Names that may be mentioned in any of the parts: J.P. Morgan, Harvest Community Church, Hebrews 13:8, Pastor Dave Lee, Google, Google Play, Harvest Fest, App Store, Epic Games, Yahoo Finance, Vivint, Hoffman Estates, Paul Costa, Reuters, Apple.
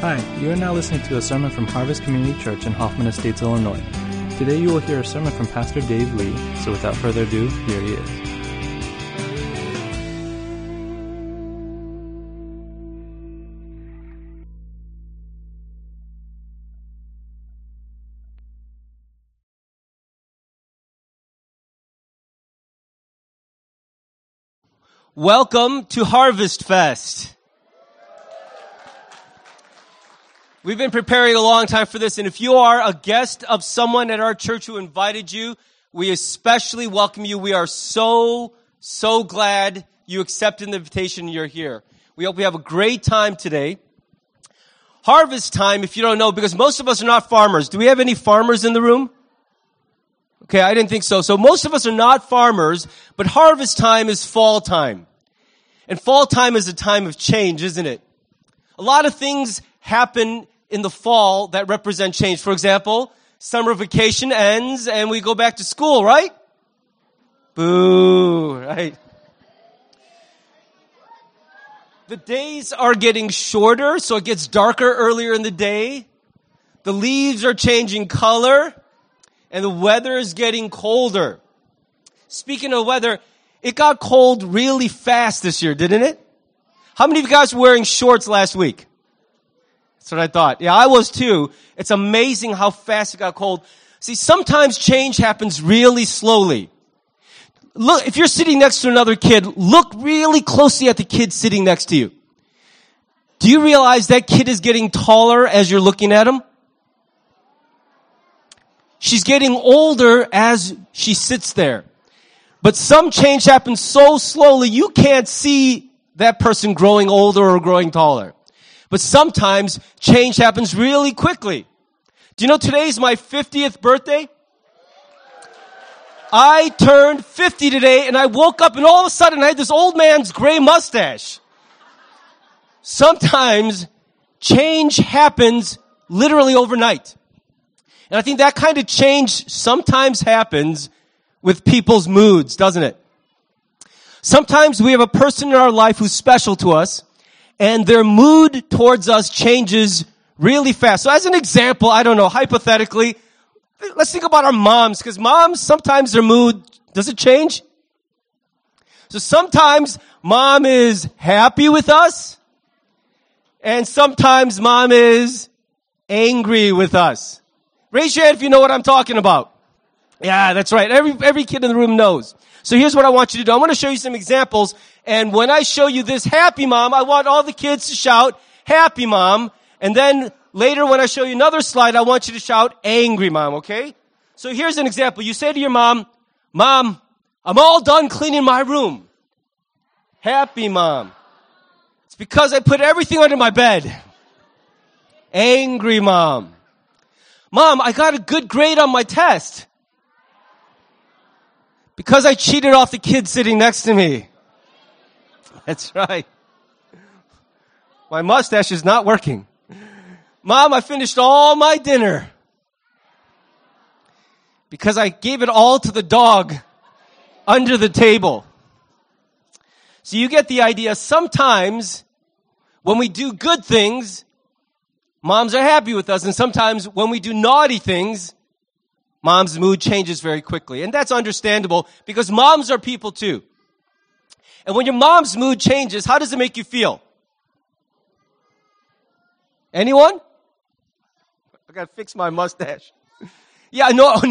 Hi, you are now listening to a sermon from Harvest Community Church in Hoffman Estates, Illinois. Today you will hear a sermon from Pastor Dave Lee, so without further ado, here he is. Welcome to Harvest Fest. We've been preparing a long time for this, and if you are a guest of someone at our church who invited you, we especially welcome you. We are so glad you accepted the invitation and you're here. We hope we have a great time today. Harvest time, if you don't know, because most of us are not farmers. Do we have any farmers in the room? Okay, I didn't think so. So most of us are not farmers, but harvest time is fall time. And fall time is a time of change, isn't it? A lot of things happen in the fall that represent change. For example, summer vacation ends and we go back to school, right? Boo, right? The days are getting shorter, so it gets darker earlier in the day. The leaves are changing color. And the weather is getting colder. Speaking of weather, it got cold really fast this year, didn't it? How many of you guys were wearing shorts last week? That's what I thought. Yeah, I was too. It's amazing how fast it got cold. See, sometimes change happens really slowly. Look, if you're sitting next to another kid, look really closely at the kid sitting next to you. Do you realize that kid is getting taller as you're looking at him? She's getting older as she sits there. But some change happens so slowly, you can't see that person growing older or growing taller. But sometimes change happens really quickly. Do you know today's my 50th birthday? I turned 50 today, and I woke up, and all of a sudden, I had this old man's gray mustache. Sometimes change happens literally overnight. And I think that kind of change sometimes happens with people's moods, doesn't it? Sometimes we have a person in our life who's special to us, and their mood towards us changes really fast. So as an example, I don't know, hypothetically, let's think about our moms, because moms, sometimes their mood, does it change? So sometimes mom is happy with us, and sometimes mom is angry with us. Raise your hand if you know what I'm talking about. Yeah, that's right. Every kid in the room knows. So here's what I want you to do. I want to show you some examples. And when I show you this happy mom, I want all the kids to shout, happy mom. And then later when I show you another slide, I want you to shout, angry mom, okay? So here's an example. You say to your mom, Mom, I'm all done cleaning my room. Happy mom. It's because I put everything under my bed. Angry mom. Mom, I got a good grade on my test because I cheated off the kid sitting next to me. That's right. My mustache is not working. Mom, I finished all my dinner because I gave it all to the dog under the table. So you get the idea. Sometimes when we do good things, moms are happy with us, and sometimes when we do naughty things, mom's mood changes very quickly. And that's understandable, because moms are people too. And when your mom's mood changes, how does it make you feel? Anyone? I gotta fix my mustache. Yeah, no.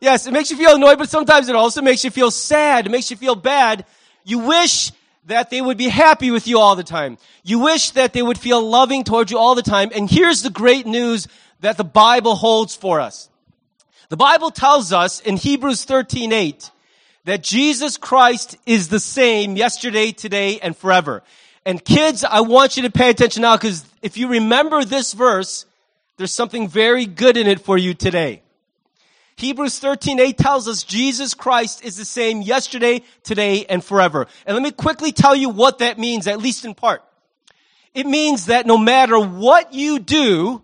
Yes, it makes you feel annoyed, but sometimes it also makes you feel sad. It makes you feel bad. You wish that they would be happy with you all the time. You wish that they would feel loving towards you all the time. And here's the great news that the Bible holds for us. The Bible tells us in Hebrews 13:8 that Jesus Christ is the same yesterday, today, and forever. And kids, I want you to pay attention now, because if you remember this verse, there's something very good in it for you today. Hebrews 13:8 tells us Jesus Christ is the same yesterday, today, and forever. And let me quickly tell you what that means, at least in part. It means that no matter what you do,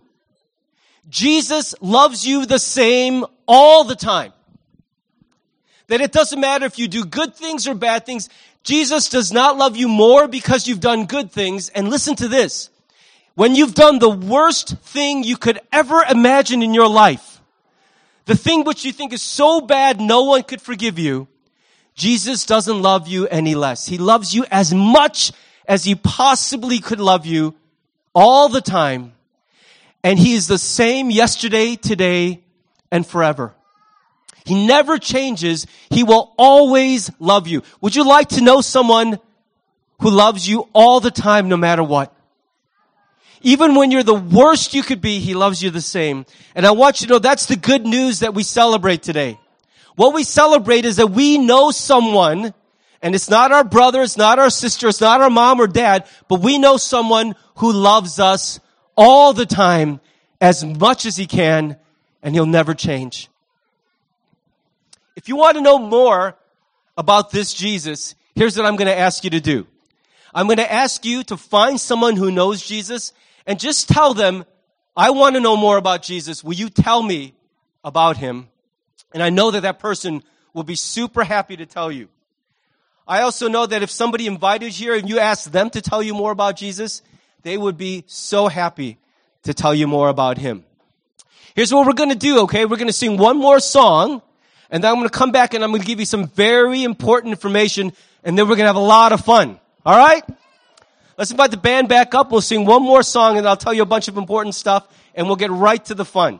Jesus loves you the same all the time. That it doesn't matter if you do good things or bad things. Jesus does not love you more because you've done good things. And listen to this. When you've done the worst thing you could ever imagine in your life, the thing which you think is so bad no one could forgive you, Jesus doesn't love you any less. He loves you as much as he possibly could love you all the time. And he is the same yesterday, today, and forever. He never changes. He will always love you. Would you like to know someone who loves you all the time, no matter what? Even when you're the worst you could be, he loves you the same. And I want you to know that's the good news that we celebrate today. What we celebrate is that we know someone, and it's not our brother, it's not our sister, it's not our mom or dad, but we know someone who loves us all the time as much as he can, and he'll never change. If you want to know more about this Jesus, here's what I'm going to ask you to do. I'm going to ask you to find someone who knows Jesus and just tell them, I want to know more about Jesus. Will you tell me about him? And I know that that person will be super happy to tell you. I also know that if somebody invited you here and you asked them to tell you more about Jesus, they would be so happy to tell you more about him. Here's what we're going to do, okay? We're going to sing one more song, and then I'm going to come back and I'm going to give you some very important information, and then we're going to have a lot of fun. All right? Let's invite the band back up. We'll sing one more song, and I'll tell you a bunch of important stuff, and we'll get right to the fun.